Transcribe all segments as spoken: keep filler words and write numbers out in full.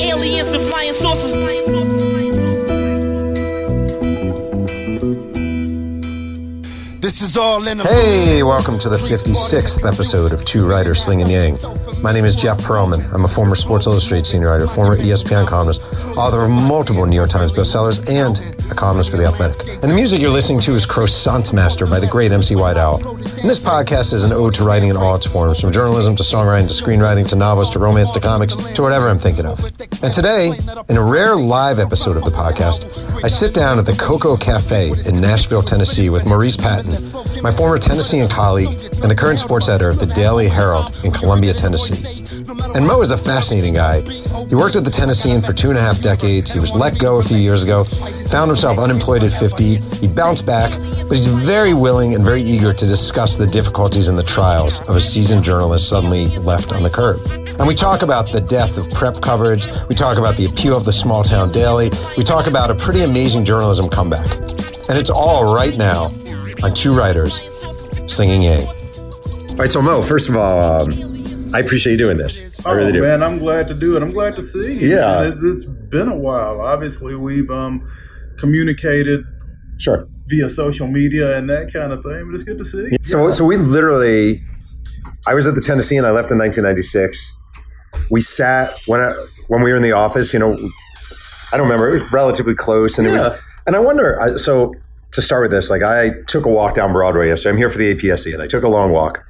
Aliens and flying saucers. This is all in a- Hey, welcome to the fifty-sixth episode of Two Writers Sling and Yang. My name is Jeff Perlman. I'm a former Sports Illustrated senior writer, former E S P N columnist, author of multiple New York Times bestsellers, and a columnist for The Athletic. And the music you're listening to is Croissant's Master by the great M C White Owl. And this podcast is an ode to writing in all its forms, from journalism to songwriting to screenwriting to novels to romance to comics to whatever I'm thinking of. And today, in a rare live episode of the podcast, I sit down at the Coco Cafe in Nashville, Tennessee with Maurice Patton, my former Tennessean colleague and the current sports editor of the Daily Herald in Columbia, Tennessee. And Mo is a fascinating guy. He worked at the Tennessean for two and a half decades. He was let go a few years ago, found himself unemployed at fifty. He bounced back, but he's very willing and very eager to discuss the difficulties and the trials of a seasoned journalist suddenly left on the curb. And we talk about the death of prep coverage. We talk about the appeal of the small town daily. We talk about a pretty amazing journalism comeback. And it's all right now on Two Writers Singing Yang. All right, so Mo, first of all, um, I appreciate you doing this. I really do. Oh, man, I'm glad to do it. I'm glad to see you. Yeah. It's, it's been a while. Obviously, we've um, communicated sure. via social media and that kind of thing, but it's good to see you. So, yeah. so we literally, I was at the Tennessee and I left in nineteen ninety-six. We sat, when I, when we were in the office, you know, I don't remember, it was relatively close. And, yeah. it was, and I wonder, so to start with this, like I took a walk down Broadway yesterday. I'm here for the A P S C and I took a long walk.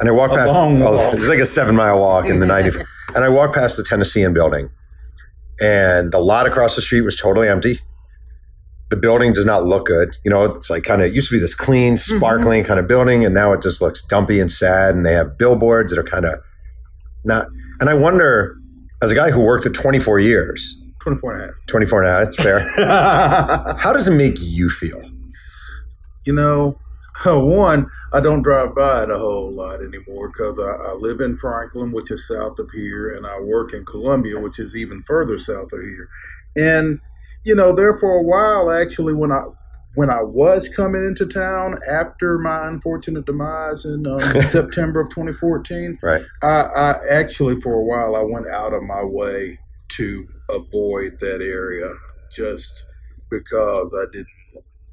And I walked a past, oh, it's like a seven mile walk in the nineties. And I walked past the Tennessean building and the lot across the street was totally empty. The building does not look good. You know, it's like kind of, it used to be this clean, sparkling mm-hmm. kind of building. And now it just looks dumpy and sad. And they have billboards that are kind of not. And I wonder, as a guy who worked for twenty-four years, twenty-four and a half, twenty-four and a half, that's fair. How does it make you feel? You know, one, I don't drive by it a whole lot anymore because I, I live in Franklin, which is south of here, and I work in Columbia, which is even further south of here. And, you know, there for a while, actually, when I when I was coming into town after my unfortunate demise in um, September of twenty fourteen, right. I, I actually, for a while, I went out of my way to avoid that area just because I didn't,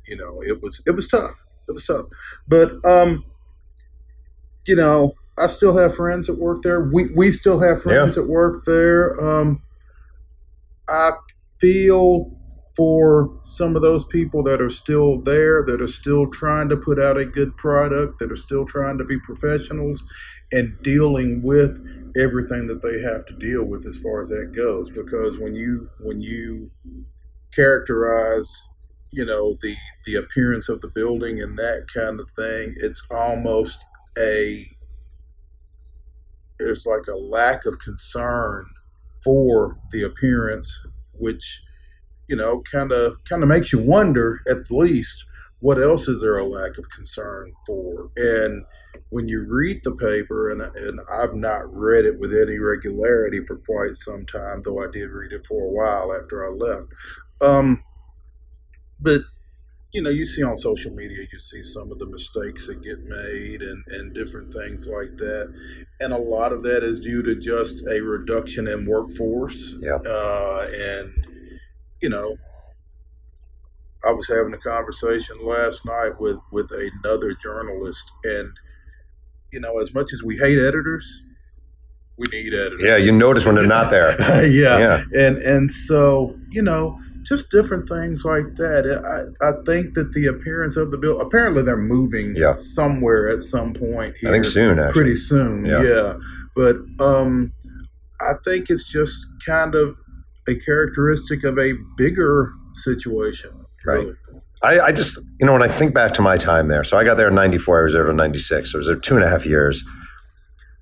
you know, it was it was tough. It was tough. But, um, you know, I still have friends that work there. We we still have friends yeah. that work there. Um, I feel for some of those people that are still there, that are still trying to put out a good product, that are still trying to be professionals and dealing with everything that they have to deal with as far as that goes. Because when you when you characterize – you know, the, the appearance of the building and that kind of thing, it's almost a, it's like a lack of concern for the appearance, which, you know, kind of kind of makes you wonder, at least, what else is there a lack of concern for? And when you read the paper, and, and I've not read it with any regularity for quite some time, though I did read it for a while after I left, um, but, you know, you see on social media, you see some of the mistakes that get made and, and different things like that. And a lot of that is due to just a reduction in workforce. Yeah. Uh, and, you know, I was having a conversation last night with, with another journalist. And, you know, as much as we hate editors, we need editors. Yeah, you notice when they're not there. yeah. yeah. And, and so, you know. Just different things like that. I, I think that the appearance of the bill, apparently they're moving yeah. somewhere at some point here. I think soon, actually. Pretty soon, yeah. yeah. But um, I think it's just kind of a characteristic of a bigger situation. Really. Right. I, I just, you know, when I think back to my time there, so I got there in ninety-four, I was there in ninety-six. So I was there two and a half years.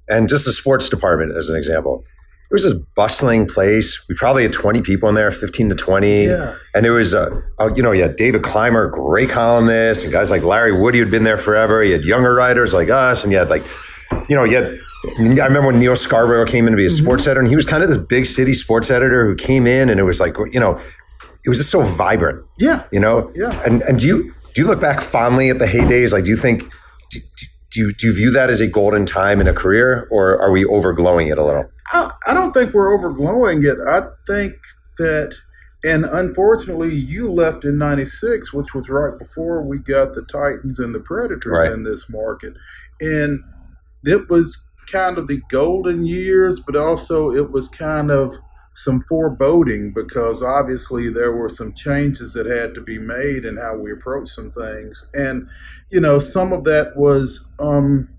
And just the sports department, as an example, it was this bustling place. We probably had twenty people in there, fifteen to twenty. Yeah. And it was, uh, you know, you had David Clymer, great columnist, and guys like Larry Woody who'd been there forever. You had younger writers like us, and you had like, you know, you had, I remember when Neil Scarborough came in to be a mm-hmm. sports editor, and he was kind of this big city sports editor who came in, and it was like, you know, it was just so vibrant. Yeah. You know? Yeah. And and do you, do you look back fondly at the heydays? Like, do you think, do, do, you, do you view that as a golden time in a career, or are we overglowing it a little? I, I don't think we're overblowing it. I think that, and unfortunately, you left in ninety-six, which was right before we got the Titans and the Predators right. in this market. And it was kind of the golden years, but also it was kind of some foreboding, because obviously there were some changes that had to be made in how we approach some things. And, you know, some of that was, um,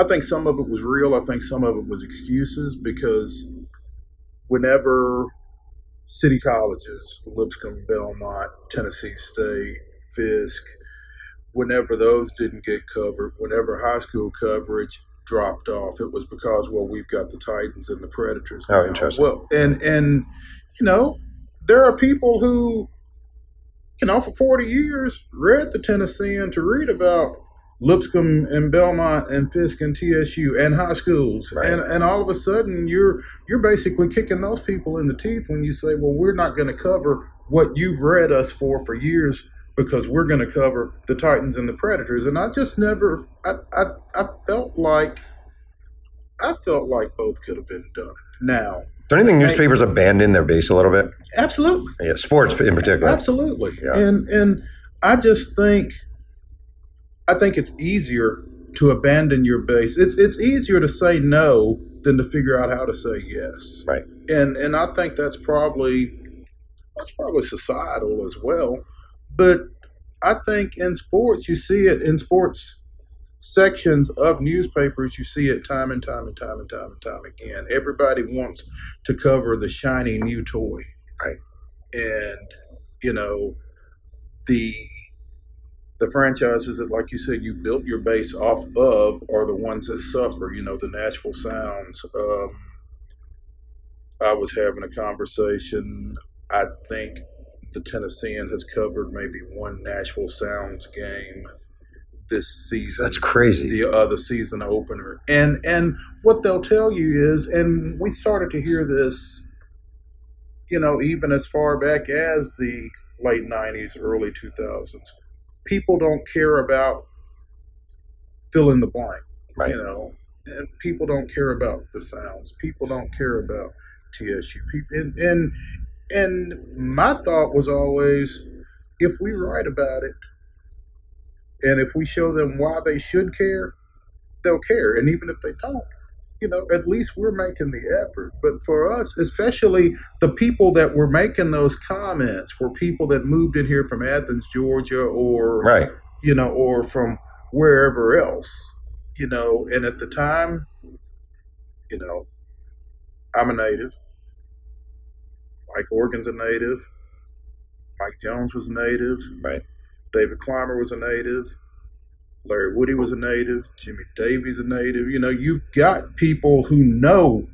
I think some of it was real. I think some of it was excuses, because whenever city colleges, Lipscomb, Belmont, Tennessee State, Fisk, whenever those didn't get covered, whenever high school coverage dropped off, it was because, well, we've got the Titans and the Predators. Oh, now. Interesting. Well, and, and, you know, there are people who, you know, for forty years read the Tennessean to read about Lipscomb and Belmont and Fisk and T S U and high schools. Right. And, and all of a sudden you're, you're basically kicking those people in the teeth when you say, well, we're not going to cover what you've read us for for years, because we're going to cover the Titans and the Predators. And I just never, I, I, I felt like, I felt like both could have been done. Now, don't you think newspapers I, abandon their base a little bit? Absolutely. Yeah, sports in particular. Absolutely. Yeah. And and I just think, I think it's easier to abandon your base. It's it's easier to say no than to figure out how to say yes. Right. And and I think that's probably that's probably societal as well. But I think in sports, you see it in sports sections of newspapers, you see it time and time and time and time and time again. Everybody wants to cover the shiny new toy. Right. And, you know, the the franchises that, like you said, you built your base off of are the ones that suffer. You know, the Nashville Sounds. Um, I was having a conversation, I think, the Tennessean has covered maybe one Nashville Sounds game this season. That's crazy. The uh, the season opener. And and what they'll tell you is, and we started to hear this, you know, even as far back as the late nineties, early two thousands, people don't care about fill in the blank, right. you know, and people don't care about the Sounds. People don't care about T S U. People, and, and And my thought was always, if we write about it and if we show them why they should care, they'll care. And even if they don't, you know, at least we're making the effort. But for us, especially the people that were making those comments were people that moved in here from Athens, Georgia, or, right. you know, or from wherever else, you know. And at the time, you know, I'm a native. Mike Organ's a native. Mike Jones was a native. Right. David Clymer was a native. Larry Woody was a native. Jimmy Davies a native. You know, you've got people who know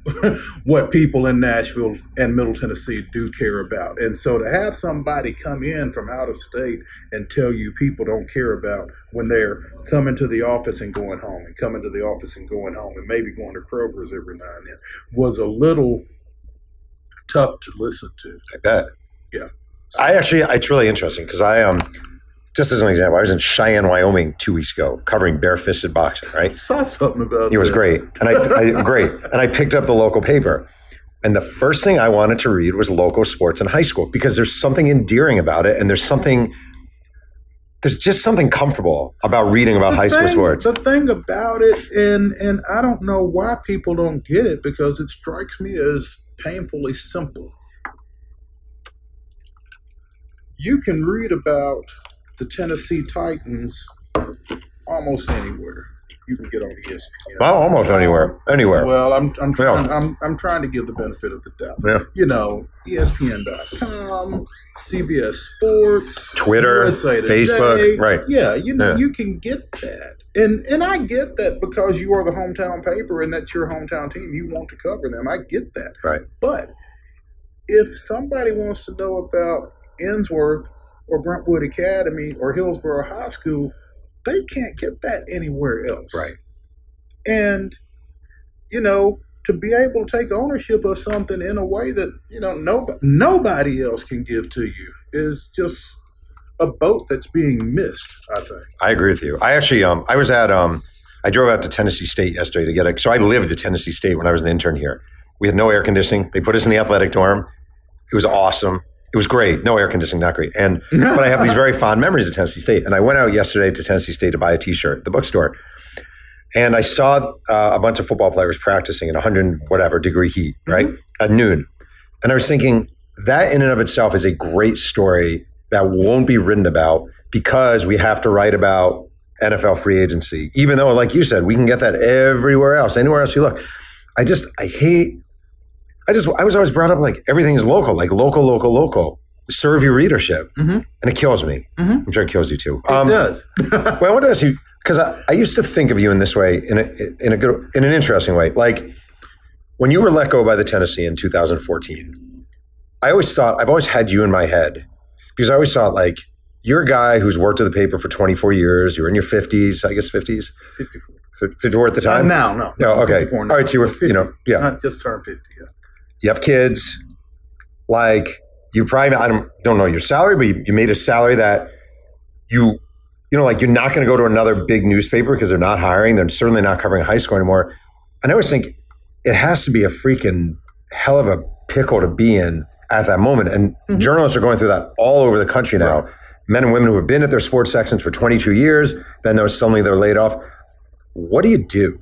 what people in Nashville and Middle Tennessee do care about. And so to have somebody come in from out of state and tell you people don't care about when they're coming to the office and going home and coming to the office and going home and maybe going to Kroger's every now and then was a little tough to listen to. I bet. Yeah. So. I actually, it's really interesting because I, um, just as an example, I was in Cheyenne, Wyoming two weeks ago covering barefisted boxing, right? I saw something about it. It was great. And I, I, great. And I picked up the local paper. And the first thing I wanted to read was local sports in high school because there's something endearing about it. And there's something, there's just something comfortable about reading about the high thing, school sports. The thing about it, and and I don't know why people don't get it, because it strikes me as painfully simple. You can read about the Tennessee Titans almost anywhere. You can get on E S P N. Well, almost anywhere. Anywhere. Well, I'm I'm trying, yeah. I'm I'm trying to give the benefit of the doubt. Yeah. You know, E S P N dot com, C B S Sports, Twitter, Facebook, right? Yeah, you know, yeah. you can get that. And and I get that because you are the hometown paper and that's your hometown team. You want to cover them. I get that. Right. But if somebody wants to know about Ensworth or Brentwood Academy or Hillsborough High School, they can't get that anywhere else. Right. And, you know, to be able to take ownership of something in a way that, you know, nobody, nobody else can give to you is just a boat that's being missed, I think. I agree with you. I actually, um, I was at um, I drove out to Tennessee State yesterday to get it. So I lived at Tennessee State when I was an intern here. We had no air conditioning. They put us in the athletic dorm. It was awesome. It was great. No air conditioning, not great. And but I have these very fond memories of Tennessee State. And I went out yesterday to Tennessee State to buy a T-shirt at the bookstore. And I saw uh, a bunch of football players practicing in one hundred whatever degree heat, right, mm-hmm. at noon. And I was thinking that in and of itself is a great story that won't be written about because we have to write about N F L free agency, even though, like you said, we can get that everywhere else, anywhere else you look. I just, I hate, I just, I was always brought up like everything is local, like local, local, local. Serve your readership. Mm-hmm. And it kills me. Mm-hmm. I'm sure it kills you too. It um, does. Well, I wanted to ask you, because I, I used to think of you in this way, in a, in a good, in an interesting way. Like when you were let go by the Tennessee in two thousand fourteen, I always thought, I've always had you in my head because I always thought like, you're a guy who's worked at the paper for twenty-four years. You're in your fifties, I guess fifties? fifty-four. fifty-four at the time? Not now, no. No, okay. All right, so you were, fifty, you know, yeah. Not just turned fifty, yeah. You have kids. Like, you probably, I don't, don't know your salary, but you, you made a salary that you, you know, like you're not going to go to another big newspaper because they're not hiring. They're certainly not covering high school anymore. And I always think it has to be a freaking hell of a pickle to be in at that moment. And mm-hmm. journalists are going through that all over the country now. Right. Men and women who have been at their sports sections for twenty-two years, then they're suddenly they're laid off. What do you do?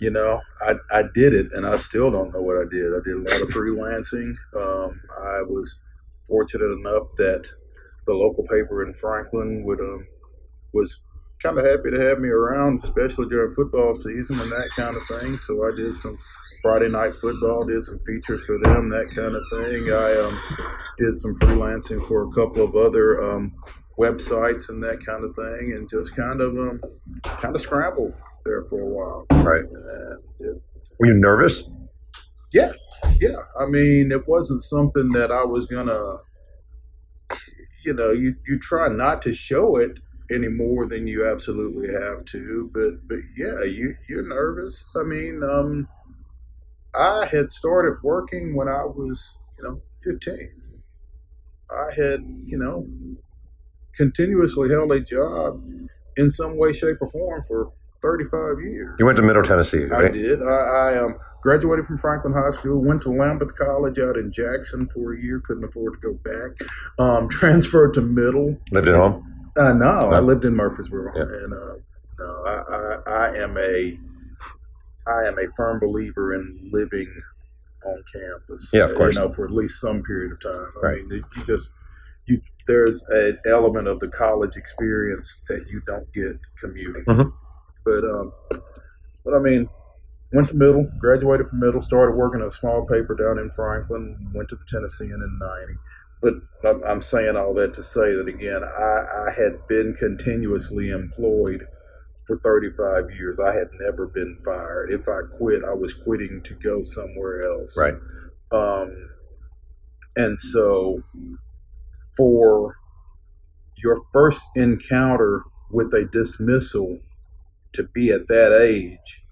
You know, I, I did it, and I still don't know what I did. I did a lot of freelancing. Um, I was fortunate enough that the local paper in Franklin would um, was kind of happy to have me around, especially during football season and that kind of thing. So I did some Friday night football, did some features for them, that kind of thing. I um, did some freelancing for a couple of other um, websites and that kind of thing, and just kind of um, kind of scrambled there for a while. Right. And it, were you nervous? Yeah, yeah. I mean, it wasn't something that I was gonna, you know, you, you try not to show it any more than you absolutely have to, but, but yeah, you, you're nervous. I mean, um, I had started working when I was, you know, fifteen. I had, you know, continuously held a job in some way, shape, or form for thirty-five years. You went to Middle Tennessee, right? I did. I, I um, graduated from Franklin High School, went to Lambeth College out in Jackson for a year, couldn't afford to go back, um, transferred to Middle. Lived at home? Uh, no, no, I lived in Murfreesboro. Yeah. And uh, no, I, I, I am a... I am a firm believer in living on campus. Yeah, of course. You know, for at least some period of time. Right. I mean, you just you there's an element of the college experience that you don't get commuting. Mm-hmm. But um, but I mean, went to Middle, graduated from Middle, started working at a small paper down in Franklin, went to the Tennessean in ninety. But I'm, I'm saying all that to say that again, I, I had been continuously employed for thirty-five years. I had never been fired. If I quit, I was quitting to go somewhere else. Right. Um, and so for your first encounter with a dismissal to be at that age,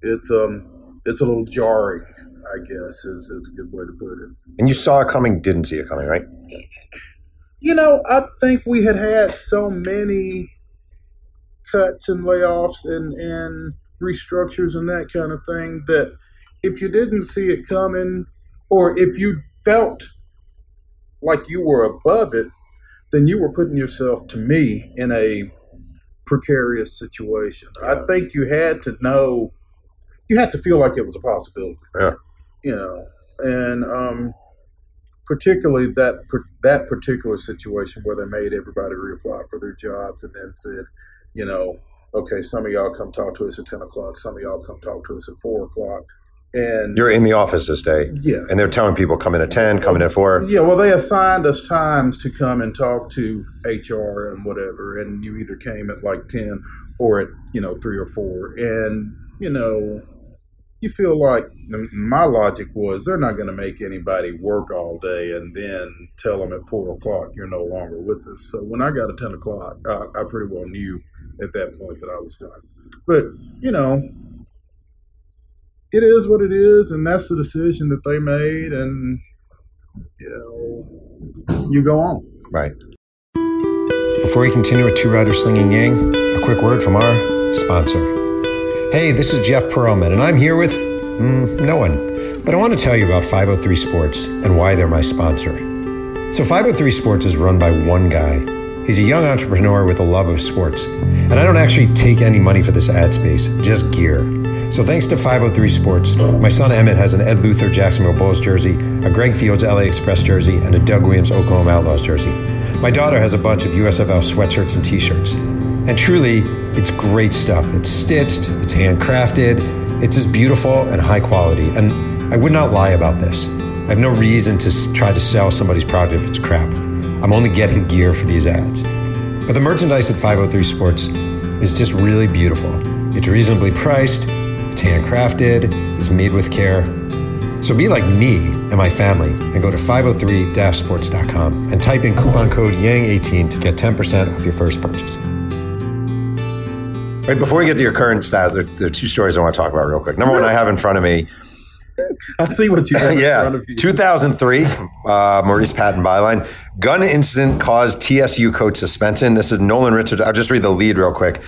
it's um it's a little jarring, I guess, is, is a good way to put it. And you saw it coming, didn't see it coming, right? You know, I think we had had so many cuts and layoffs and, and restructures and that kind of thing that if you didn't see it coming or if you felt like you were above it, then you were putting yourself, to me, in a precarious situation. Yeah. I think you had to know, you had to feel like it was a possibility. Yeah. You know, and um, particularly that, that particular situation where they made everybody reapply for their jobs and then said, you know, okay, some of y'all come talk to us at ten o'clock. Some of y'all come talk to us at four o'clock. And you're in the office this day. Yeah. And they're telling people come in at ten, come in at four. Yeah, well, they assigned us times to come and talk to H R and whatever. And you either came at like ten or at, you know, three or four. And, you know, you feel like my logic was they're not going to make anybody work all day and then tell them at four o'clock you're no longer with us. So when I got at ten o'clock, I, I pretty well knew at that point that I was done. But, you know, it is what it is, and that's the decision that they made, and, you know, you go on. Right. Before we continue with Two Writers Sling and Yang, a quick word from our sponsor. Hey, this is Jeff Perlman, and I'm here with mm, no one. But I want to tell you about five oh three Sports and why they're my sponsor. So five oh three Sports is run by one guy. He's a young entrepreneur with a love of sports. And I don't actually take any money for this ad space, just gear. So thanks to five oh three Sports, my son Emmett has an Ed Luther Jacksonville Bulls jersey, a Greg Fields L A Express jersey, and a Doug Williams Oklahoma Outlaws jersey. My daughter has a bunch of U S F L sweatshirts and t-shirts. And truly, it's great stuff. It's stitched, it's handcrafted, it's just beautiful and high quality. And I would not lie about this. I have no reason to try to sell somebody's product if it's crap. I'm only getting gear for these ads. But the merchandise at five oh three Sports is just really beautiful. It's reasonably priced, it's handcrafted, it's made with care. So be like me and my family and go to five oh three sports dot com and type in coupon code Y A N G eighteen to get ten percent off your first purchase. Right, before we get to your current stats, there, there are two stories I want to talk about real quick. Number one I have in front of me. I'll see what you have yeah. in front of you. two thousand three, uh, Maurice Patton byline. Gun incident caused T S U coach suspension. This is Nolan Richards. I'll just read the lead real quick.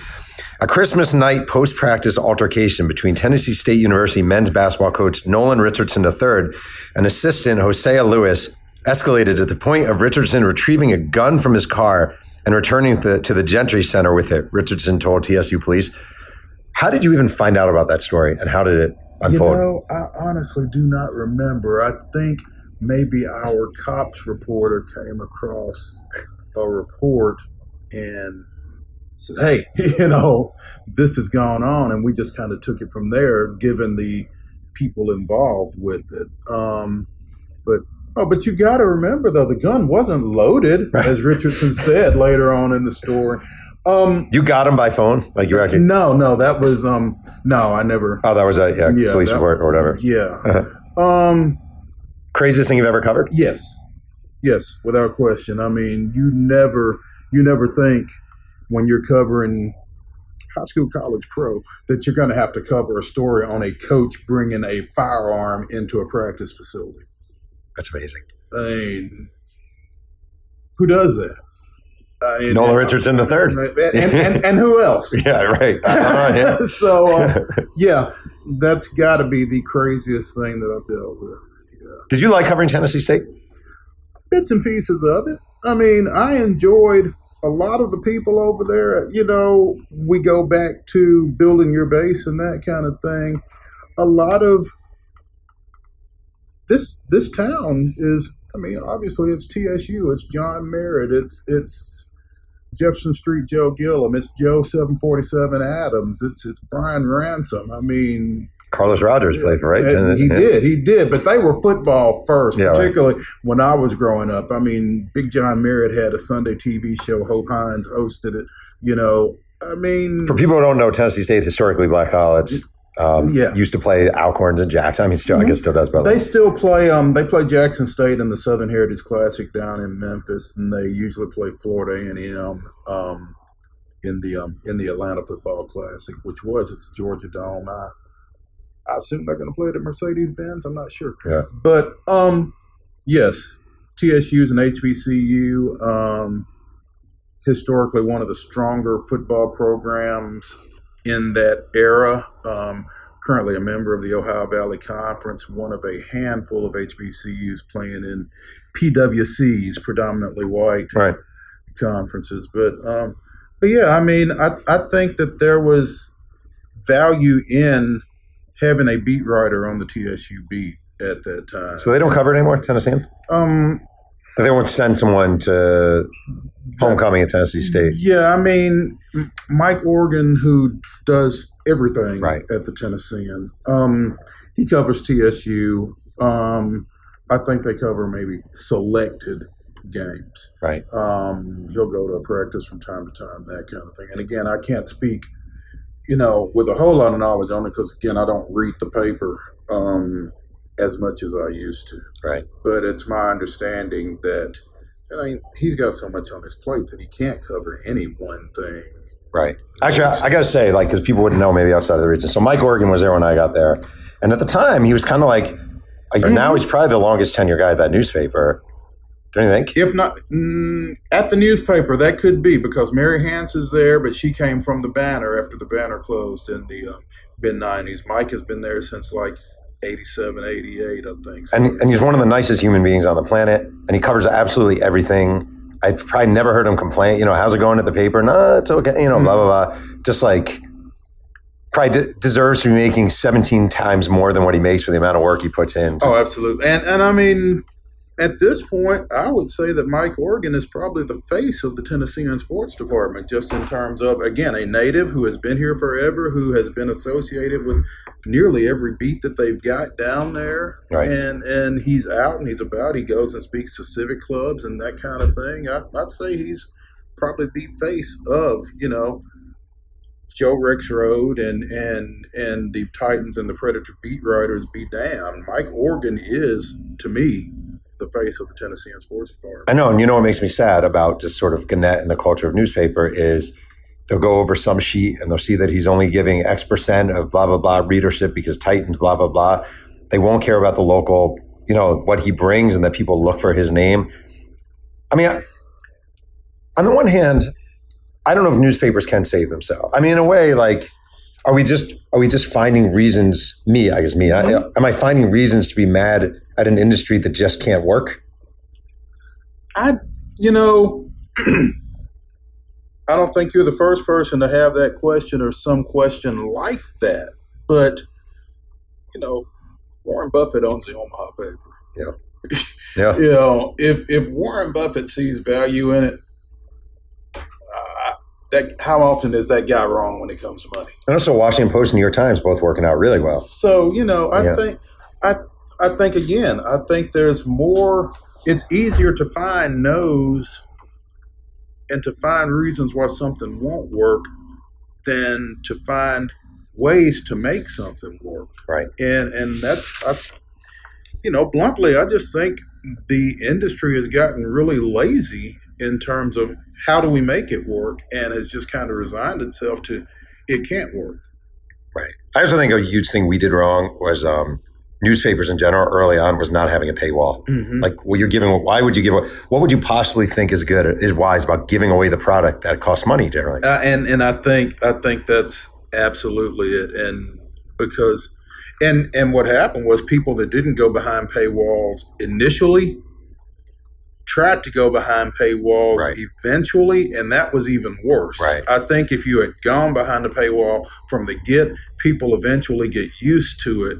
A Christmas night post-practice altercation between Tennessee State University men's basketball coach Nolan Richardson the third and assistant Hosea Lewis escalated to the point of Richardson retrieving a gun from his car and returning to, to the Gentry Center with it, Richardson told T S U police. How did you even find out about that story, and how did it unfold? You know, I honestly do not remember. I think maybe our cops reporter came across a report and said, hey, you know, this has gone on, and we just kind of took it from there, given the people involved with it. Um, but oh, but you got to remember, though, the gun wasn't loaded, right, as Richardson said later on in the story. Um, you got him by phone, like you actually? No, no, that was um, no, I never. Oh, that was a yeah, yeah, police that, report or whatever. Yeah. um, craziest thing you've ever covered? Yes, yes, without question. I mean, you never, you never think, when you're covering high school, college, pro, that you're going to have to cover a story on a coach bringing a firearm into a practice facility. That's amazing. I mean, who does that? Uh, and, Nolan and, Richardson the third, and, and, and, and who else? Yeah, right. All right, yeah. so, uh, yeah, that's got to be the craziest thing that I've dealt with. Yeah. Did you like covering Tennessee State? Bits and pieces of it. I mean, I enjoyed a lot of the people over there. You know, we go back to building your base and that kind of thing. A lot of this this town is, I mean, obviously it's T S U, it's John Merritt, it's it's Jefferson Street Joe Gillum, it's Joe seven forty-seven Adams, it's it's Brian Ransom. I mean, Carlos Rogers played for, right? He yeah. did, he did. But they were football first, yeah, particularly right. when I was growing up. I mean, Big John Merritt had a Sunday T V show. Hope Hines hosted it. You know, I mean, for people who don't know, Tennessee State, historically black college, um, yeah. used to play Alcorns and Jackson. I mean, still, mm-hmm. I guess still does. But they like. still play. Um, they play Jackson State in the Southern Heritage Classic down in Memphis, and they usually play Florida A and M. Um, in the um, in the Atlanta Football Classic, which was at the Georgia Dome. I, I assume they're going to play it at Mercedes-Benz. I'm not sure. Yeah. But, um, yes, T S U's an H B C U. Um, historically, one of the stronger football programs in that era. Um, currently a member of the Ohio Valley Conference, one of a handful of H B C Us playing in P W Cs, predominantly white right. conferences. But, um, but, yeah, I mean, I, I think that there was value in – having a beat writer on the T S U beat at that time. So they don't cover it anymore, Tennessean? Um, they won't send someone to homecoming at Tennessee State. Yeah, I mean, Mike Organ, who does everything right. at the Tennessean, um, he covers T S U. Um, I think they cover maybe selected games. Right. Um, he'll go to a practice from time to time, that kind of thing. And, again, I can't speak – you know, with a whole lot of knowledge on it, because, again, I don't read the paper um, as much as I used to. Right. But it's my understanding that, I mean, he's got so much on his plate that he can't cover any one thing. Right. Actually, I, I got to say, like, because people wouldn't know maybe outside of the region. So Mike Organ was there when I got there. And at the time, he was kind of like, mm-hmm. now he's probably the longest tenure guy at that newspaper. don't you think? If not, mm, at the newspaper, that could be, because Mary Hance is there, but she came from the Banner after the Banner closed in the uh, mid nineties. Mike has been there since like eighty-seven, eighty-eight, I think. So. And, and he's one of the nicest human beings on the planet, and he covers absolutely everything. I've probably never heard him complain, you know, how's it going at the paper? No, it's okay, you know, mm-hmm. blah, blah, blah. Just like probably de- deserves to be making seventeen times more than what he makes for the amount of work he puts in. Just, oh, absolutely. And, and I mean, at this point, I would say that Mike Organ is probably the face of the Tennessean sports department, just in terms of, again, a native who has been here forever, who has been associated with nearly every beat that they've got down there. Right. And and he's out and he's about. He goes and speaks to civic clubs and that kind of thing. I, I'd say he's probably the face of, you know, Joe Rex Road and, and and the Titans and the Predator beat writers be damned. Mike Organ is, to me, the face of the Tennessean sports department. I know, and you know what makes me sad about just sort of Gannett and the culture of newspaper is they'll go over some sheet and they'll see that he's only giving X percent of blah, blah, blah readership because Titans, blah, blah, blah. They won't care about the local, you know, what he brings and that people look for his name. I mean, I, on the one hand, I don't know if newspapers can save themselves. I mean, in a way, like, are we just are we just finding reasons, me, I guess me, mm-hmm. I, am I finding reasons to be mad at an industry that just can't work? I, you know, I don't think you're the first person to have that question or some question like that. But, you know, Warren Buffett owns the Omaha paper. Yeah. Yeah. You know, if, if Warren Buffett sees value in it, uh, that how often is that guy wrong when it comes to money? And also Washington Post and New York Times both working out really well. So, you know, I yeah. think I I think, again, I think there's more – it's easier to find no's and to find reasons why something won't work than to find ways to make something work. Right. And and that's – I, you know, bluntly, I just think the industry has gotten really lazy in terms of how do we make it work, and has just kind of resigned itself to it can't work. Right. I also think a huge thing we did wrong was um, – newspapers in general early on was not having a paywall. Mm-hmm. Like, well, you're giving, why would you give, what would you possibly think is good, is wise about giving away the product that costs money generally? Uh, and, and I think, I think that's absolutely it. And because, and, and what happened was people that didn't go behind paywalls initially tried to go behind paywalls right. eventually, and that was even worse. Right. I think if you had gone behind the paywall from the get, people eventually get used to it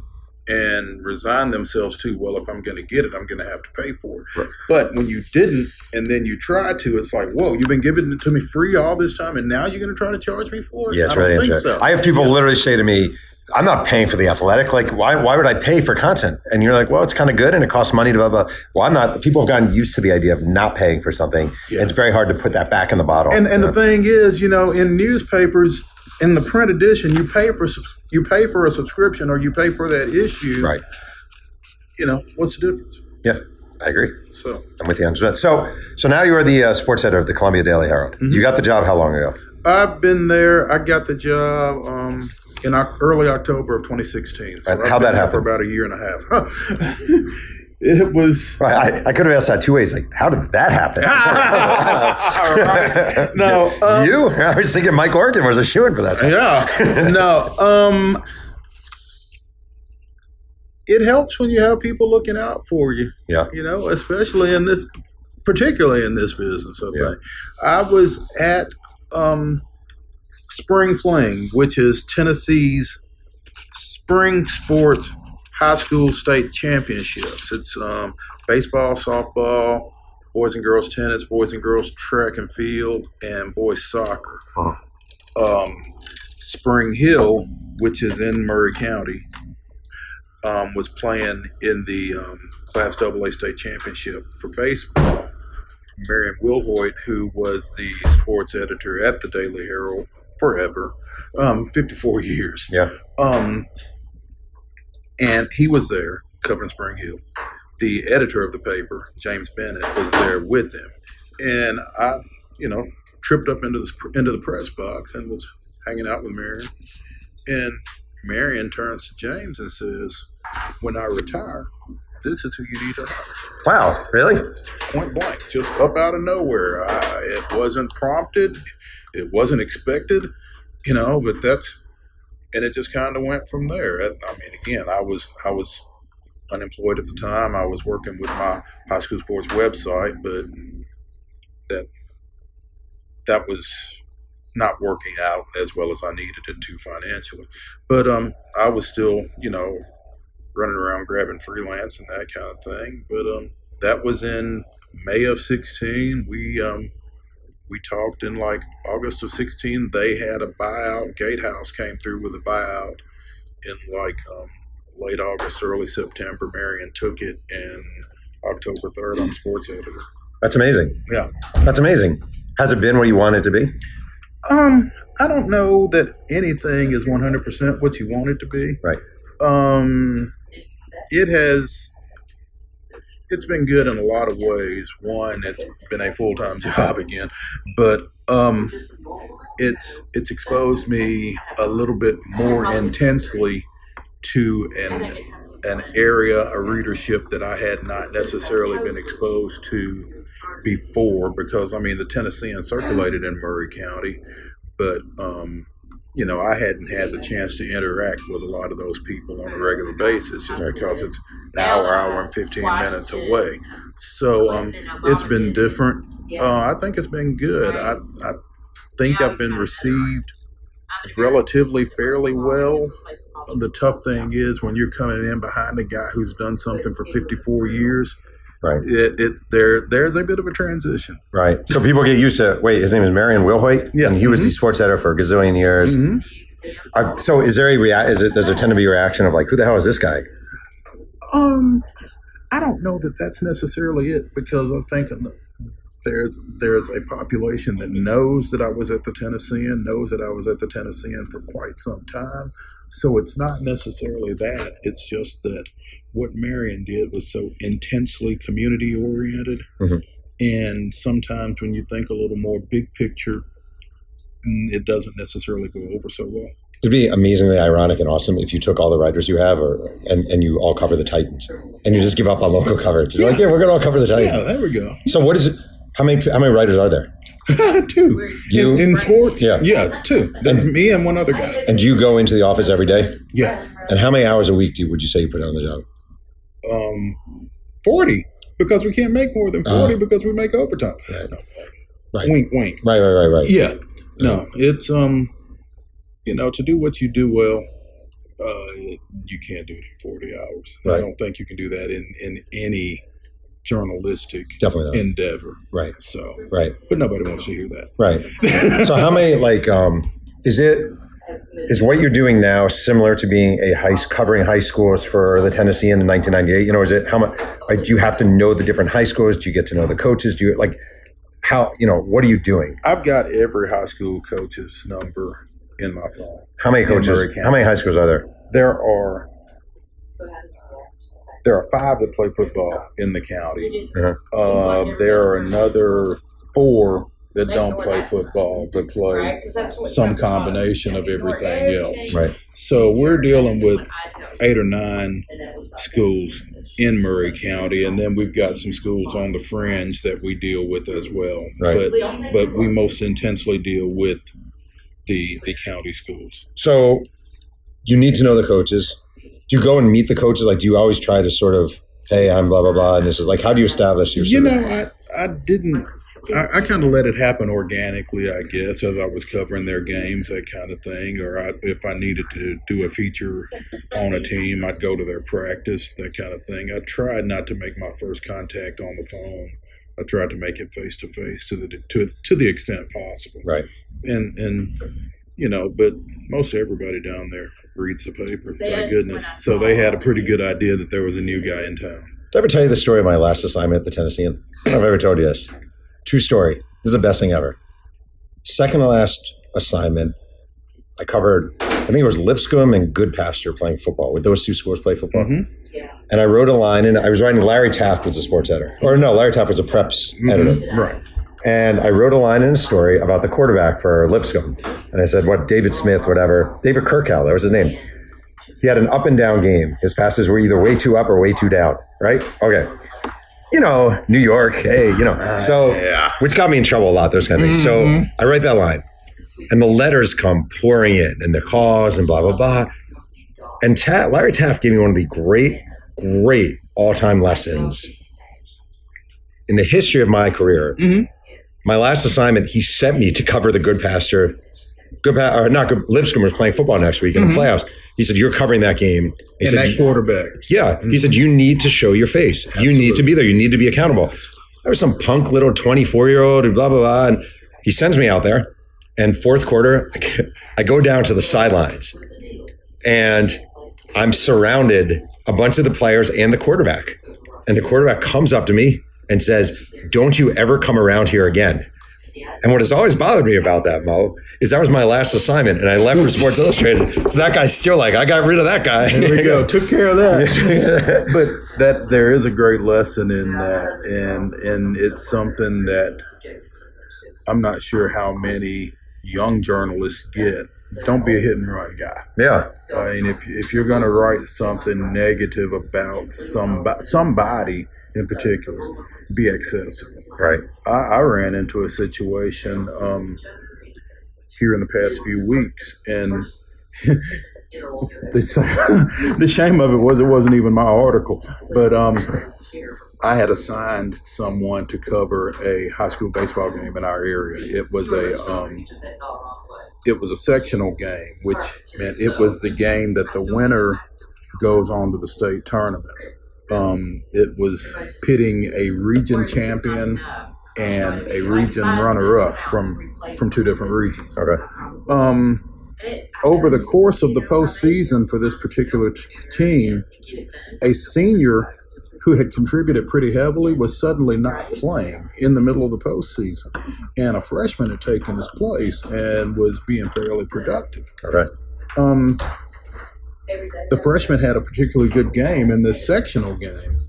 and resign themselves to, well, if I'm going to get it, I'm going to have to pay for it. Right. But when you didn't, and then you tried to, it's like, whoa, you've been giving it to me free all this time, and now you're going to try to charge me for it? Yeah, I don't really think so. I have people yeah. literally say to me, I'm not paying for The Athletic. Like, why Why would I pay for content? And you're like, well, it's kind of good, and it costs money to blah, blah. Well, I'm not. People have gotten used to the idea of not paying for something. Yeah. It's very hard to put that back in the bottle. And, and the thing is, you know, in newspapers, in the print edition, you pay for you pay for a subscription or you pay for that issue. Right. You know, what's the difference? Yeah, I agree. So I'm with you on that. So, so now you are the uh, sports editor of the Columbia Daily Herald. Mm-hmm. You got the job how long ago? I've been there. I got the job um, in early October of twenty sixteen. So how'd that happen? For about a year and a half. It was. Right. I, I could have asked that two ways. Like, how did that happen? Right. No, um, you. I was thinking Mike Organ was a shoo-in for that. Yeah. No. Um, it helps when you have people looking out for you. Yeah. You know, especially in this, particularly in this business. I think. I was at um, Spring Fling, which is Tennessee's spring sports high school state championships. It's um, baseball, softball, boys and girls tennis, boys and girls track and field, and boys soccer. Huh. Um, Spring Hill, which is in Murray County, um, was playing in the um, Class double A state championship for baseball. Marion Wilhoit, who was the sports editor at the Daily Herald forever, um, fifty-four years. Yeah. Um, And he was there covering Spring Hill. The editor of the paper, James Bennett, was there with him. And I, you know, tripped up into the, into the press box and was hanging out with Marion. And Marion turns to James and says, when I retire, this is who you need to hire. Wow, really? Point blank, just up out of nowhere. I, it wasn't prompted. It wasn't expected, you know, but that's, and it just kind of went from there. I, I mean, again, I was, I was unemployed at the time. I was working with my high school sports website, but that, that was not working out as well as I needed it to financially. But um, I was still, you know, running around grabbing freelance and that kind of thing. But um, that was in May of sixteen. We um, we talked in like August of sixteen. They had a buyout. Gatehouse came through with a buyout in like um, late August, early September. Marion took it, and October third, I'm sports editor. That's amazing. Yeah. That's amazing. Has it been what you want it to be? Um, I don't know that anything is one hundred percent what you want it to be. Right. Um, it has, it's been good in a lot of ways. One, it's been a full-time job again, but, um, it's, it's exposed me a little bit more intensely to an, an area, a readership that I had not necessarily been exposed to before, because I mean the Tennessean circulated in Maury County, but um, you know, I hadn't had the chance to interact with a lot of those people on a regular basis, just because it's an hour, hour and fifteen minutes away. So um, it's been different. Uh, I think it's been good. I, I think I've been received relatively fairly well. The tough thing is when you're coming in behind a guy who's done something for fifty-four years. Right. It, it there there's a bit of a transition. Right. So people get used to. Wait, his name is Marion Wilhoit. Yeah. And he was mm-hmm. the sports editor for a gazillion years. Mm-hmm. Uh, so is there a rea- is it does there tend to be a reaction of like, who the hell is this guy? Um, I don't know that that's necessarily it, because I think there's there's a population that knows that I was at the Tennessean, knows that I was at the Tennessean for quite some time. So it's not necessarily that. It's just that what Marion did was so intensely community oriented. Mm-hmm. And sometimes when you think a little more big picture, it doesn't necessarily go over so well. It'd be amazingly ironic and awesome if you took all the writers you have or and, and you all cover the Titans and you just give up on local coverage. You're yeah. like, yeah, we're going to all cover the Titans. Yeah, there we go. So what is it? How many how many writers are there? Two. You? In, in sports? Yeah. Yeah, two. That's and, me and one other guy. And do you go into the office every day? Yeah. And how many hours a week do you, would you say you put on the job? Um, forty, because we can't make more than forty uh, because we make overtime. Right. No. Right. Wink, wink. Right, right, right, right. Yeah. No, it's, um, you know, to do what you do well, uh, you can't do it in forty hours. Right. I don't think you can do that in, in any journalistic Definitely endeavor. Right. So, right. But nobody wants to hear that. Right. So how many, like, um, is it, is what you're doing now similar to being a high covering high schools for the Tennessean in nineteen ninety-eight? You know, is it how much? Like, do you have to know the different high schools? Do you get to know the coaches? Do you like how? You know, what are you doing? I've got every high school coach's number in my phone. How many coaches? How many high schools are there? There are. There are five that play football in the county. Uh-huh. Uh, there are another four that don't play football, but play some combination of everything else. Right. So we're dealing with eight or nine schools in Maury County, and then we've got some schools on the fringe that we deal with as well. Right. But but we most intensely deal with the the county schools. So you need to know the coaches. Do you go and meet the coaches? Like, do you always try to sort of, hey, I'm blah, blah, blah, and this is like, how do you establish yourself? You know, I, I didn't. I, I kind of let it happen organically, I guess, as I was covering their games, that kind of thing. Or I, if I needed to do a feature on a team, I'd go to their practice, that kind of thing. I tried not to make my first contact on the phone. I tried to make it face to face to the to to the extent possible. Right. And and you know, but most everybody down there reads the paper. Thank goodness. So they had a pretty good idea that there was a new guy in town. Did I ever tell you the story of my last assignment at the Tennessean? I don't know if I've ever told you this. True story. This is the best thing ever. Second to last assignment, I covered, I think it was Lipscomb and Goodpasture playing football. Would those two schools play football? Mm-hmm. Yeah. And I wrote a line, and I was writing, Larry Taft was a sports editor. Or no, Larry Taft was a preps mm-hmm. editor. Right. And I wrote a line in a story about the quarterback for Lipscomb. And I said, what, David Smith, whatever. David Kirkhow, that was his name. He had an up and down game. His passes were either way too up or way too down, right? Okay. You know, New York, hey, you know. So, which got me in trouble a lot, those kind of things. Mm-hmm. So I write that line. And the letters come pouring in, and the calls and blah, blah, blah. And Taft, Larry Taft gave me one of the great, great all-time lessons in the history of my career. Mm-hmm. My last assignment, he sent me to cover the Good Pasture. Good pa- or not good, Lipscomb was playing football next week in mm-hmm. the playoffs. He said, you're covering that game. He and said, that quarterback. Yeah. Mm-hmm. He said, you need to show your face. Absolutely. You need to be there. You need to be accountable. I was some punk little twenty-four-year-old and blah, blah, blah. And he sends me out there. And fourth quarter, I go down to the sidelines. And I'm surrounded a bunch of the players and the quarterback. And the quarterback comes up to me and says, don't you ever come around here again. And what has always bothered me about that, Mo, is that was my last assignment, and I left for Sports Illustrated. So that guy's still like, I got rid of that guy. There we go. Took care of that. But that there is a great lesson in that, and and it's something that I'm not sure how many young journalists get. Don't be a hit and run guy. Yeah. I mean, if if you're going to write something negative about somebody, somebody in particular, be accessible. Right. I, I ran into a situation um, here in the past few weeks, and the, the shame of it was it wasn't even my article, but um, I had assigned someone to cover a high school baseball game in our area. It was a um, it was a sectional game, which meant it was the game that the winner goes on to the state tournament. Um, it was pitting a region champion and a region runner-up from from two different regions. Okay. Um, over the course of the postseason for this particular t- team, a senior who had contributed pretty heavily was suddenly not playing in the middle of the postseason, and a freshman had taken his place and was being fairly productive. Okay. Um, The freshman had a particularly good game in this sectional game,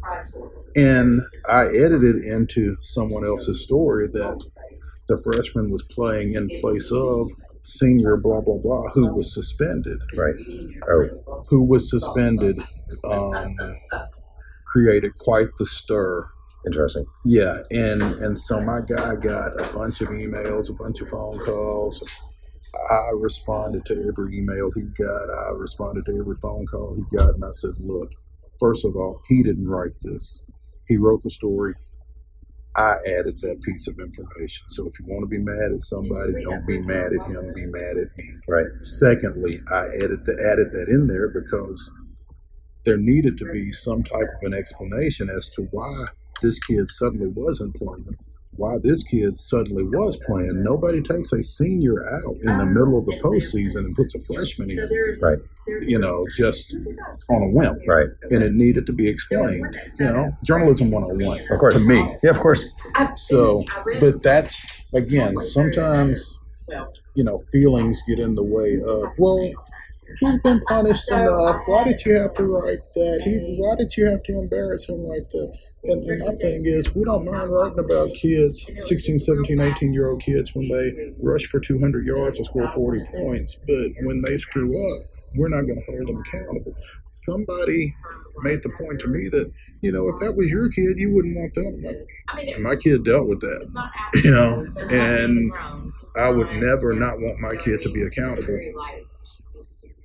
and I edited into someone else's story that the freshman was playing in place of senior blah, blah, blah, who was suspended. Right. Oh. Who was suspended um, created quite the stir. Interesting. Yeah, and, and so my guy got a bunch of emails, a bunch of phone calls. I responded to every email he got. I responded to every phone call he got. And I said, look, first of all, he didn't write this. He wrote the story. I added that piece of information. So if you want to be mad at somebody, don't be mad at him. Be mad at me. Right. Secondly, I added, the, added that in there because there needed to be some type of an explanation as to why this kid suddenly wasn't playing. Why this kid suddenly was playing. Nobody takes a senior out in the middle of the postseason and puts a freshman in, right? You know, just on a whim, right? And it needed to be explained. You know, journalism one oh one, of course, to me. Yeah, of course. So, but that's again, sometimes you know, feelings get in the way of, well, he's been punished enough. Why did you have to write that? He, why did you have to embarrass him like that? And, and my thing is, we don't mind writing about kids, sixteen, seventeen, eighteen-year-old kids, when they rush for two hundred yards or score forty points. But when they screw up, we're not going to hold them accountable. Somebody made the point to me that, you know, if that was your kid, you wouldn't want them. Like, and my kid dealt with that, you know, and I would never not want my kid to be accountable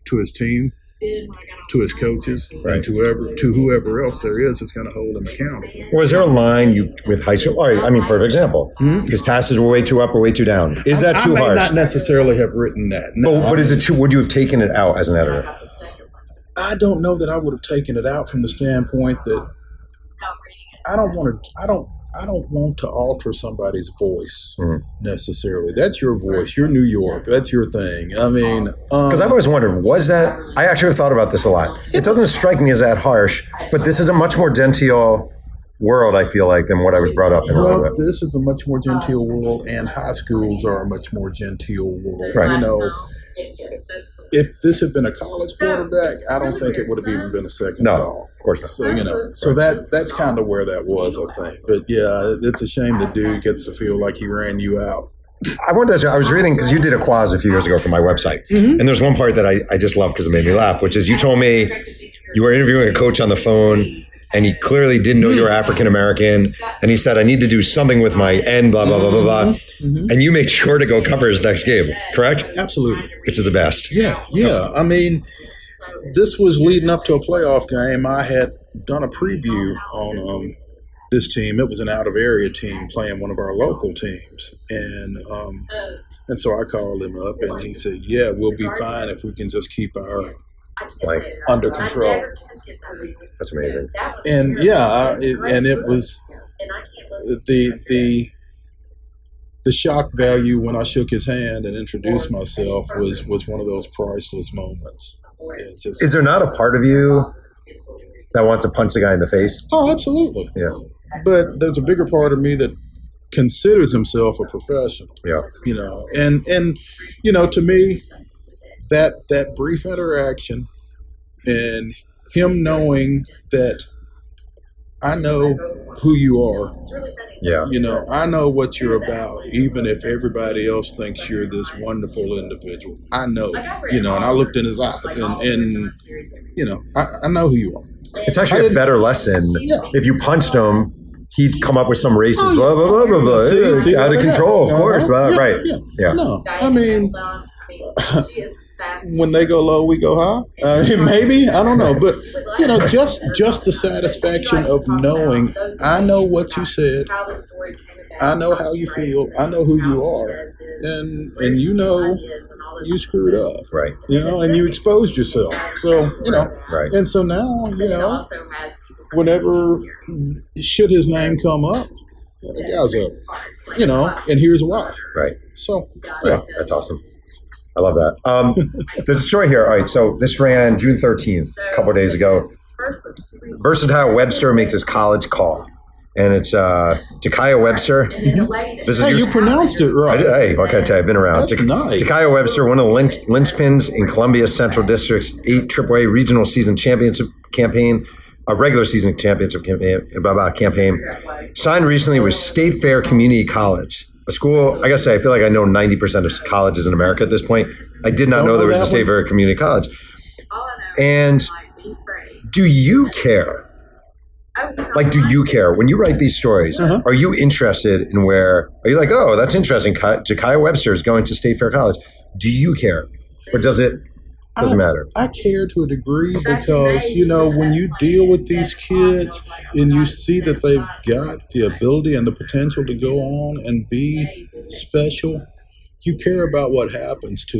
to his team, to his coaches, right, and to whoever, to whoever else there is that's going to hold him accountable. Or is there a line you with high school? All right, I mean, perfect example. Mm-hmm. His passes were way too up or way too down. Is that I, too I harsh? I may not necessarily have written that. No, but, but is it too? Would you have taken it out as an editor? I don't know that I would have taken it out from the standpoint that I don't want to. I don't. I don't want to alter somebody's voice mm-hmm. necessarily. That's your voice. You're New York. That's your thing. I mean, because um, I've always wondered, was that? I actually have thought about this a lot. It doesn't strike me as that harsh, but this is a much more genteel world, I feel like, than what I was brought up in. Well, this is a much more genteel world, and high schools are a much more genteel world. Right. You know, if this had been a college quarterback, I don't think it would have even been a second no, thought. Of course not. So, you know, so that that's kind of where that was, I think. But yeah, it's a shame the dude gets to feel like he ran you out. I wanted to say, I was reading, because you did a quiz a few years ago for my website. Mm-hmm. And there's one part that I, I just loved because it made me laugh, which is you told me you were interviewing a coach on the phone and he clearly didn't know mm-hmm. you were African-American. And he said, I need to do something with my N, blah, blah, blah, blah, blah. Mm-hmm. And you made sure to go cover his next game, correct? Absolutely. Which is the best. Yeah, yeah. No. I mean, this was leading up to a playoff game. I had done a preview on um, this team. It was an out-of-area team playing one of our local teams. And um, and so I called him up, and he said, yeah, we'll be fine if we can just keep our like under control. That's amazing. And yeah, I, it, and it was the the the shock value when I shook his hand and introduced myself was was one of those priceless moments. Yeah, just, is there not a part of you that wants to punch the guy in the face? Oh, absolutely. Yeah, but there's a bigger part of me that considers himself a professional. Yeah, you know, and and you know, to me, that that brief interaction and him knowing that I know who you are. Yeah. You know, I know what you're about, even if everybody else thinks you're this wonderful individual. I know, you know, and I looked in his eyes and, and you know, I, I know who you are. It's actually a better lesson. Yeah. If you punched him, he'd come up with some racist, blah, blah, blah, blah, blah. See, see, out of control, of course. Uh-huh. Blah, yeah, right. Yeah. Yeah. No, I mean, when they go low, we go high. Uh, maybe, I don't know, but you know, just just the satisfaction of knowing I know what you said, I know how you feel, I know who you are, and and you know you screwed up, right? You know, and you exposed yourself. So you know, right? And so now you know, whenever should his name come up, well, the guy's up, you know, and here's why, right? So yeah, that's awesome. I love that. Um, there's a story here. All right, so this ran June thirteenth, a couple of days ago. Versatile Webster makes his college call, and it's uh, Takaya Webster. Mm-hmm. This is hey, your... you pronounced it right. I did, hey, okay, I tell you, I've been around. That's Ta- nice. Takaya Webster, one of the lin- linchpins in Columbia Central District's eight triple A regional season championship campaign, a regular season championship campaign, blah, blah, campaign, signed recently with State Fair Community College. A school, I gotta say, I feel like I know ninety percent of colleges in America at this point. I did not Don't know there was a State Fair Community College. And do you care? Like, do you care? When you write these stories, uh-huh. are you interested in where, are you like, oh, that's interesting, Jakaya Webster is going to State Fair College. Do you care? Or does it, doesn't I, matter? I care to a degree because, you know, when you deal with these kids and you see that they've got the ability and the potential to go on and be special, you care about what happens to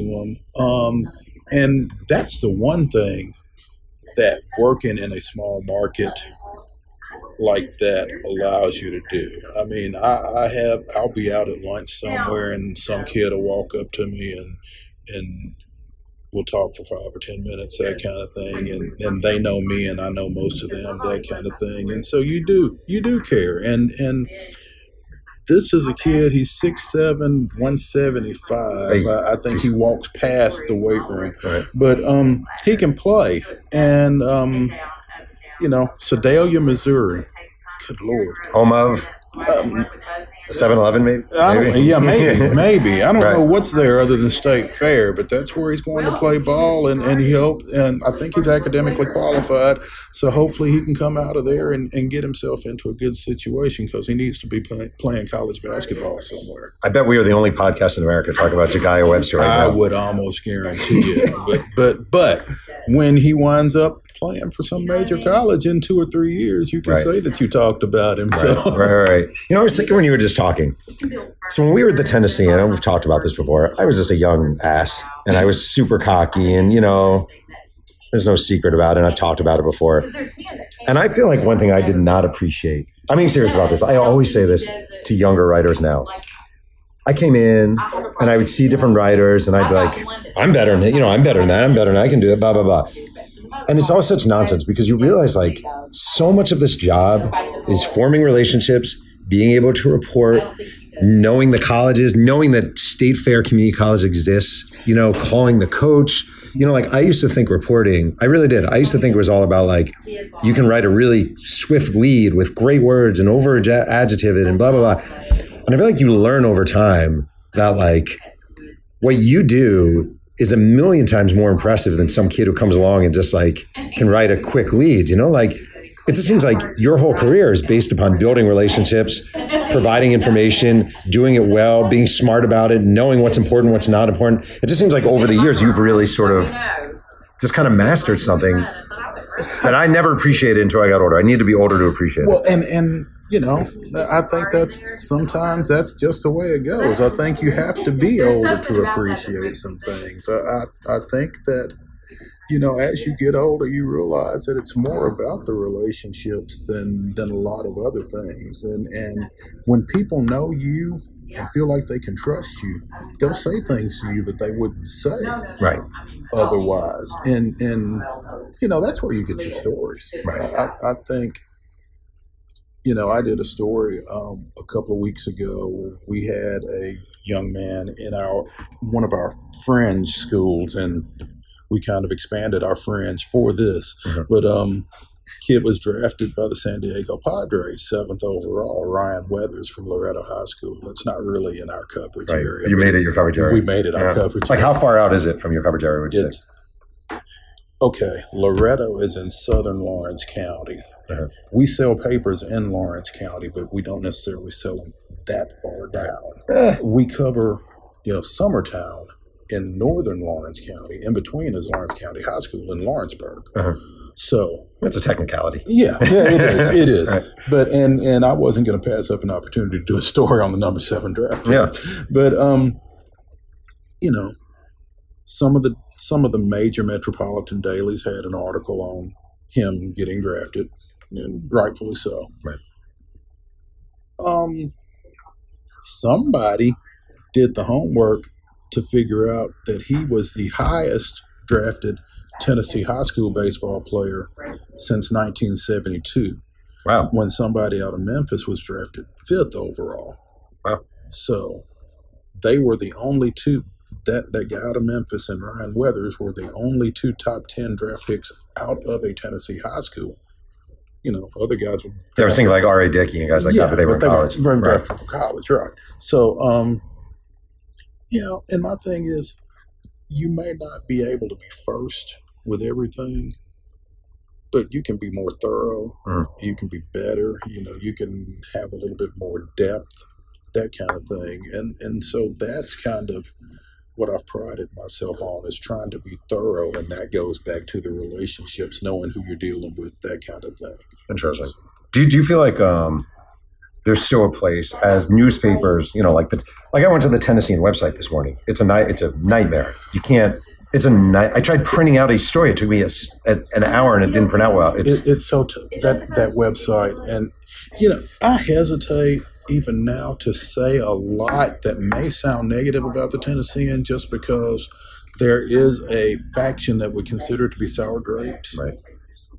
them. Um, and that's the one thing that working in a small market like that allows you to do. I mean, I, I have, I'll be out at lunch somewhere and some kid will walk up to me and, and, we'll talk for five or ten minutes, that kind of thing. And, and they know me and I know most of them, that kind of thing. And so you do, you do care. And and this is a kid, he's six seven, one seventy-five. I, I think he walks past the weight room. Right. But um, he can play. And, um, you know, Sedalia, Missouri. Good Lord. Home of? Um, seven eleven, maybe? I don't, yeah, maybe. maybe. I don't right. know what's there other than State Fair, but that's where he's going to play ball, and, and he helped, and I think he's academically qualified, so hopefully he can come out of there and, and get himself into a good situation because he needs to be play, playing college basketball somewhere. I bet we are the only podcast in America talking about Jakaya Webster right now. I would almost guarantee it. But, but, but when he winds up playing for some major college in two or three years, you can right. say that you talked about him. Right, so. right, right. You know, I was thinking when you were just talking. So when we were at the Tennessee, and we've talked about this before, I was just a young ass, and I was super cocky, and, you know, there's no secret about it, and I've talked about it before. And I feel like one thing I did not appreciate, I'm being serious about this, I always say this to younger writers now. I came in, and I would see different writers, and I'd be like, I'm better than, you know, I'm better than that, I'm better than that, I can do that, blah, blah, blah. And it's all such nonsense because you realize, like, so much of this job is forming relationships, being able to report, knowing the colleges, knowing that State Fair Community College exists, you know, calling the coach. You know, like, I used to think reporting, I really did. I used to think it was all about, like, you can write a really swift lead with great words and over-adjective it and blah, blah, blah. And I feel like you learn over time that like what you do is a million times more impressive than some kid who comes along and just like can write a quick lead, you know, like it just seems like your whole career is based upon building relationships, providing information, doing it well, being smart about it, knowing what's important, what's not important. It just seems like over the years, you've really sort of just kind of mastered something that I never appreciated until I got older. I need to be older to appreciate it. Well, and, and, you know, I think that's sometimes that's just the way it goes. I think you have to be older to appreciate some things. I, I, I think that, you know, as you get older, you realize that it's more about the relationships than than a lot of other things. And, and when people know you and feel like they can trust you, they'll say things to you that they wouldn't say right otherwise. And, and you know, that's where you get your stories. Right. I, I think... You know, I did a story um, a couple of weeks ago. We had a young man in our one of our fringe schools, and we kind of expanded our fringe for this. Mm-hmm. But um, kid was drafted by the San Diego Padres, seventh overall, Ryan Weathers from Loretto High School. That's not really in our coverage right. area. You made it your coverage area. We made it yeah. our coverage like area. Like, how far out is it from your coverage area, would you it's, say? Okay, Loretto is in southern Lawrence County. Uh-huh. We sell papers in Lawrence County, but we don't necessarily sell them that far down. Uh, we cover, you know, Summertown in northern Lawrence County. In between is Lawrence County High School in Lawrenceburg. Uh-huh. So it's a technicality. Yeah, yeah, it is. It is. Right. But and and I wasn't going to pass up an opportunity to do a story on the number seven draft. Yeah. But um, you know, some of the some of the major metropolitan dailies had an article on him getting drafted. And rightfully so. Right. Um, somebody did the homework to figure out that he was the highest drafted Tennessee high school baseball player since nineteen seventy-two. Wow. When somebody out of Memphis was drafted fifth overall. Wow. So they were the only two. That, that guy out of Memphis and Ryan Weathers were the only two top ten draft picks out of a Tennessee high school. You know, other guys were they were thinking like R A Dickey and guys like yeah, that, but they were in they college. Were right. From college, right. So, um, you know, and my thing is, you may not be able to be first with everything, but you can be more thorough. Mm. You can be better. You know, you can have a little bit more depth, that kind of thing. And, and so that's kind of what I've prided myself on is trying to be thorough, and that goes back to the relationships, knowing who you're dealing with, that kind of thing. Interesting. Do, do you feel like um, there's still a place as newspapers, you know, like the like I went to the Tennessean website this morning. It's a night. It's a nightmare. You can't. It's a night. I tried printing out a story. It took me a, a, an hour, and it didn't print out well. It's it, it's so t- that that website, and you know, I hesitate. Even now to say a lot that may sound negative about the Tennessean just because there is a faction that we consider to be sour grapes. Right.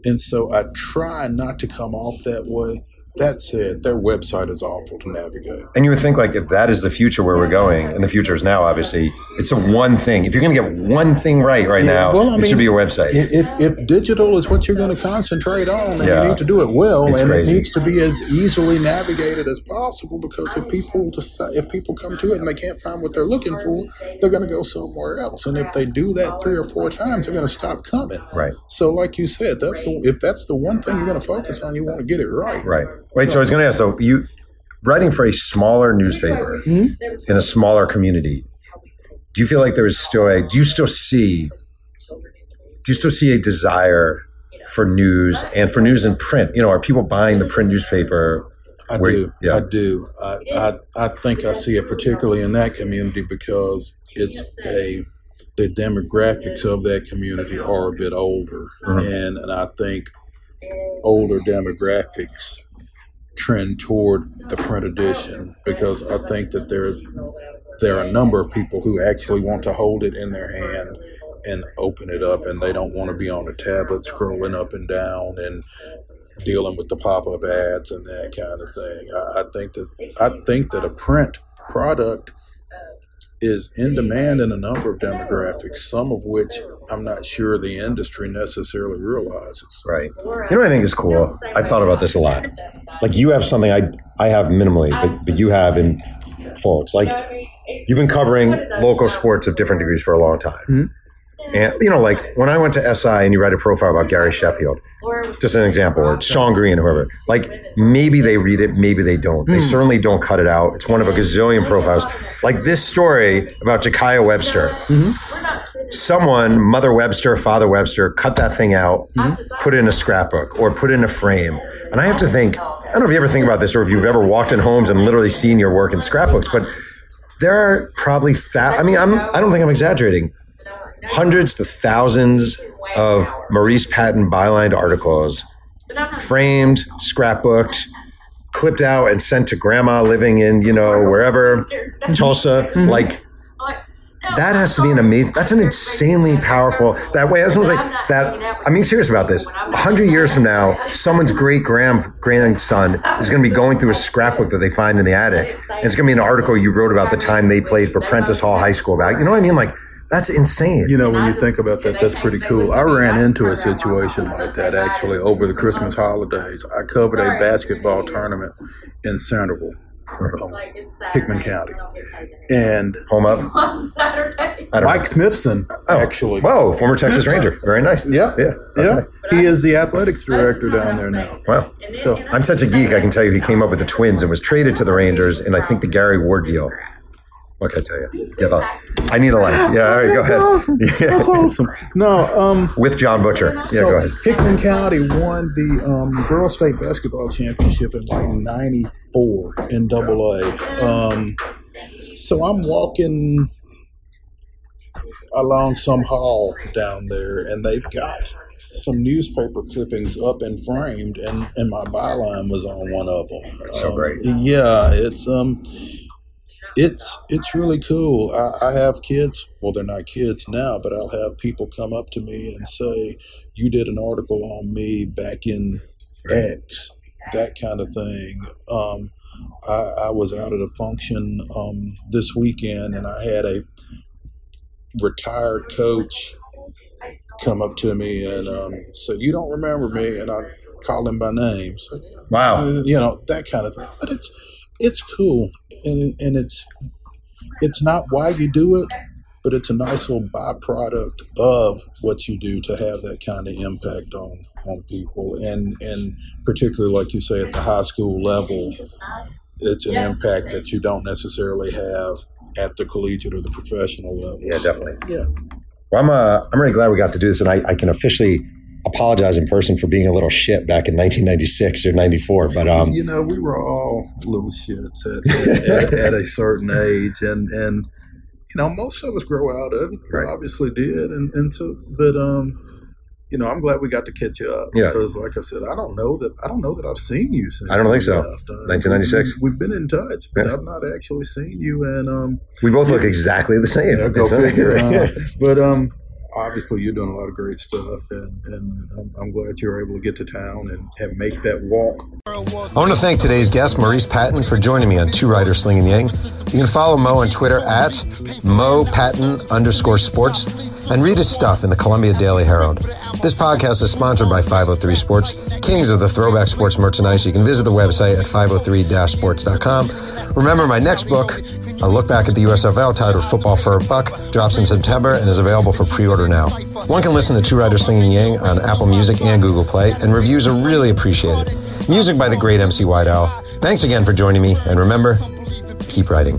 And so I try not to come off that way. That said, their website is awful to navigate. And you would think like if that is the future where we're going, and the future is now, obviously, it's a one thing. If you're going to get one thing right right yeah, now, well, I mean, it should be your website. If, if digital is what you're going to concentrate on, then yeah. you need to do it well, it's and crazy. It needs to be as easily navigated as possible because if people decide, if people come to it and they can't find what they're looking for, they're going to go somewhere else. And if they do that three or four times, they're going to stop coming. Right. So like you said, that's the, if that's the one thing you're going to focus on, you want to get it right. Right. Wait, so I was going to ask, so you writing for a smaller newspaper mm-hmm. in a smaller community, do you feel like there is still a, do you still see, do you still see a desire for news and for news in print? You know, are people buying the print newspaper? I where, do. Yeah. I do. I, I I think I see it particularly in that community because it's a, the demographics of that community are a bit older. Mm-hmm. And, and I think older demographics trend toward the print edition because I think that there's there are a number of people who actually want to hold it in their hand and open it up, and they don't want to be on a tablet scrolling up and down and dealing with the pop-up ads and that kind of thing. I, I think that I think that a print product is in demand in a number of demographics, some of which I'm not sure the industry necessarily realizes. Right. You know what I think is cool? I've thought about this a lot. Like you have something I I have minimally, but, but you have in full. It's like you've been covering local sports of different degrees for a long time. Mm-hmm. And, you know, like when I went to S I and you write a profile about Gary Sheffield, just an example, or Sean Green, whoever, like maybe they read it, maybe they don't. They mm. certainly don't cut it out. It's one of a gazillion profiles. Like this story about Jakaya Webster. Mm-hmm. Someone, Mother Webster, Father Webster, cut that thing out, mm-hmm. put it in a scrapbook or put it in a frame. And I have to think, I don't know if you ever think about this or if you've ever walked in homes and literally seen your work in scrapbooks, but there are probably, fa- I mean, I'm, I don't think I'm exaggerating, hundreds to thousands of Maurice Patton bylined articles, framed, scrapbooked, clipped out and sent to grandma living in, you know, wherever, Tulsa, mm-hmm. like, that has to be an amazing, that's an insanely powerful, that way, as someone's like, that, I mean, serious about this, a hundred years from now, someone's great grand grandson is going to be going through a scrapbook that they find in the attic. And it's going to be an article you wrote about the time they played for Prentice Hall High School back. You know what I mean? Like, that's insane. You know, when you think about that, that's pretty cool. I ran into a situation like that actually over the Christmas holidays. I covered a basketball tournament in Centerville. Like Hickman County and home of Mike Smithson, oh, actually. Whoa, former Texas Ranger. Very nice. Yeah, yeah, yeah. Okay. He is the athletics director down there now. Wow. So I'm such a geek. I can tell you, he came up with the Twins and was traded to the Rangers, and I think the Gary Ward deal. What can I tell you? Give up. I need a life. Yeah, all right, go ahead. Awesome. Yeah. That's awesome. No, um, with John Butcher. Yeah, so go ahead. Hickman County won the um, girls' state basketball championship in like ninety-four in double A. Um, so I'm walking along some hall down there, and they've got some newspaper clippings up and framed, and, and my byline was on one of them. That's so um, great. Yeah, it's. Um, It's it's really cool. I, I have kids. Well, they're not kids now, but I'll have people come up to me and say, you did an article on me back in X, that kind of thing. Um, I, I was out at a function um, this weekend, and I had a retired coach come up to me and um, say, you don't remember me, and I call him by name. So, wow. You know, that kind of thing. But it's It's cool, and and it's it's not why you do it, but it's a nice little byproduct of what you do to have that kind of impact on, on people, and and particularly like you say at the high school level, it's an impact that you don't necessarily have at the collegiate or the professional level. Yeah, definitely. Yeah. Well, I'm uh, I'm really glad we got to do this, and I, I can officially apologize in person for being a little shit back in nineteen ninety-six or ninety-four, but um you know, we were all little shits at, at, at a certain age, and and you know, most of us grow out of it. Right. Obviously did, and and so, but um you know, I'm glad we got to catch up. Yeah, because like I said, I don't know that I don't know that I've seen you since. I don't think so. nineteen ninety-six we, we've been in touch, but yeah. I've not actually seen you, and um we both look exactly the same. Yeah, go figure. uh, but um obviously, you're doing a lot of great stuff, and, and I'm, I'm glad you were able to get to town and, and make that walk. I want to thank today's guest, Maurice Patton, for joining me on Two Writers Sling and Yang. You can follow Mo on Twitter at MoPatton underscore sports and read his stuff in the Columbia Daily Herald. This podcast is sponsored by five oh three Sports, kings of the throwback sports merchandise. You can visit the website at five oh three sports dot com. Remember, my next book, a look back at the U S F L, titled Football for a Buck, drops in September and is available for pre-order now. One can listen to Two Writers Sling and Yang on Apple Music and Google Play, and reviews are really appreciated. Music by the great M C White Owl. Thanks again for joining me, and remember, keep writing.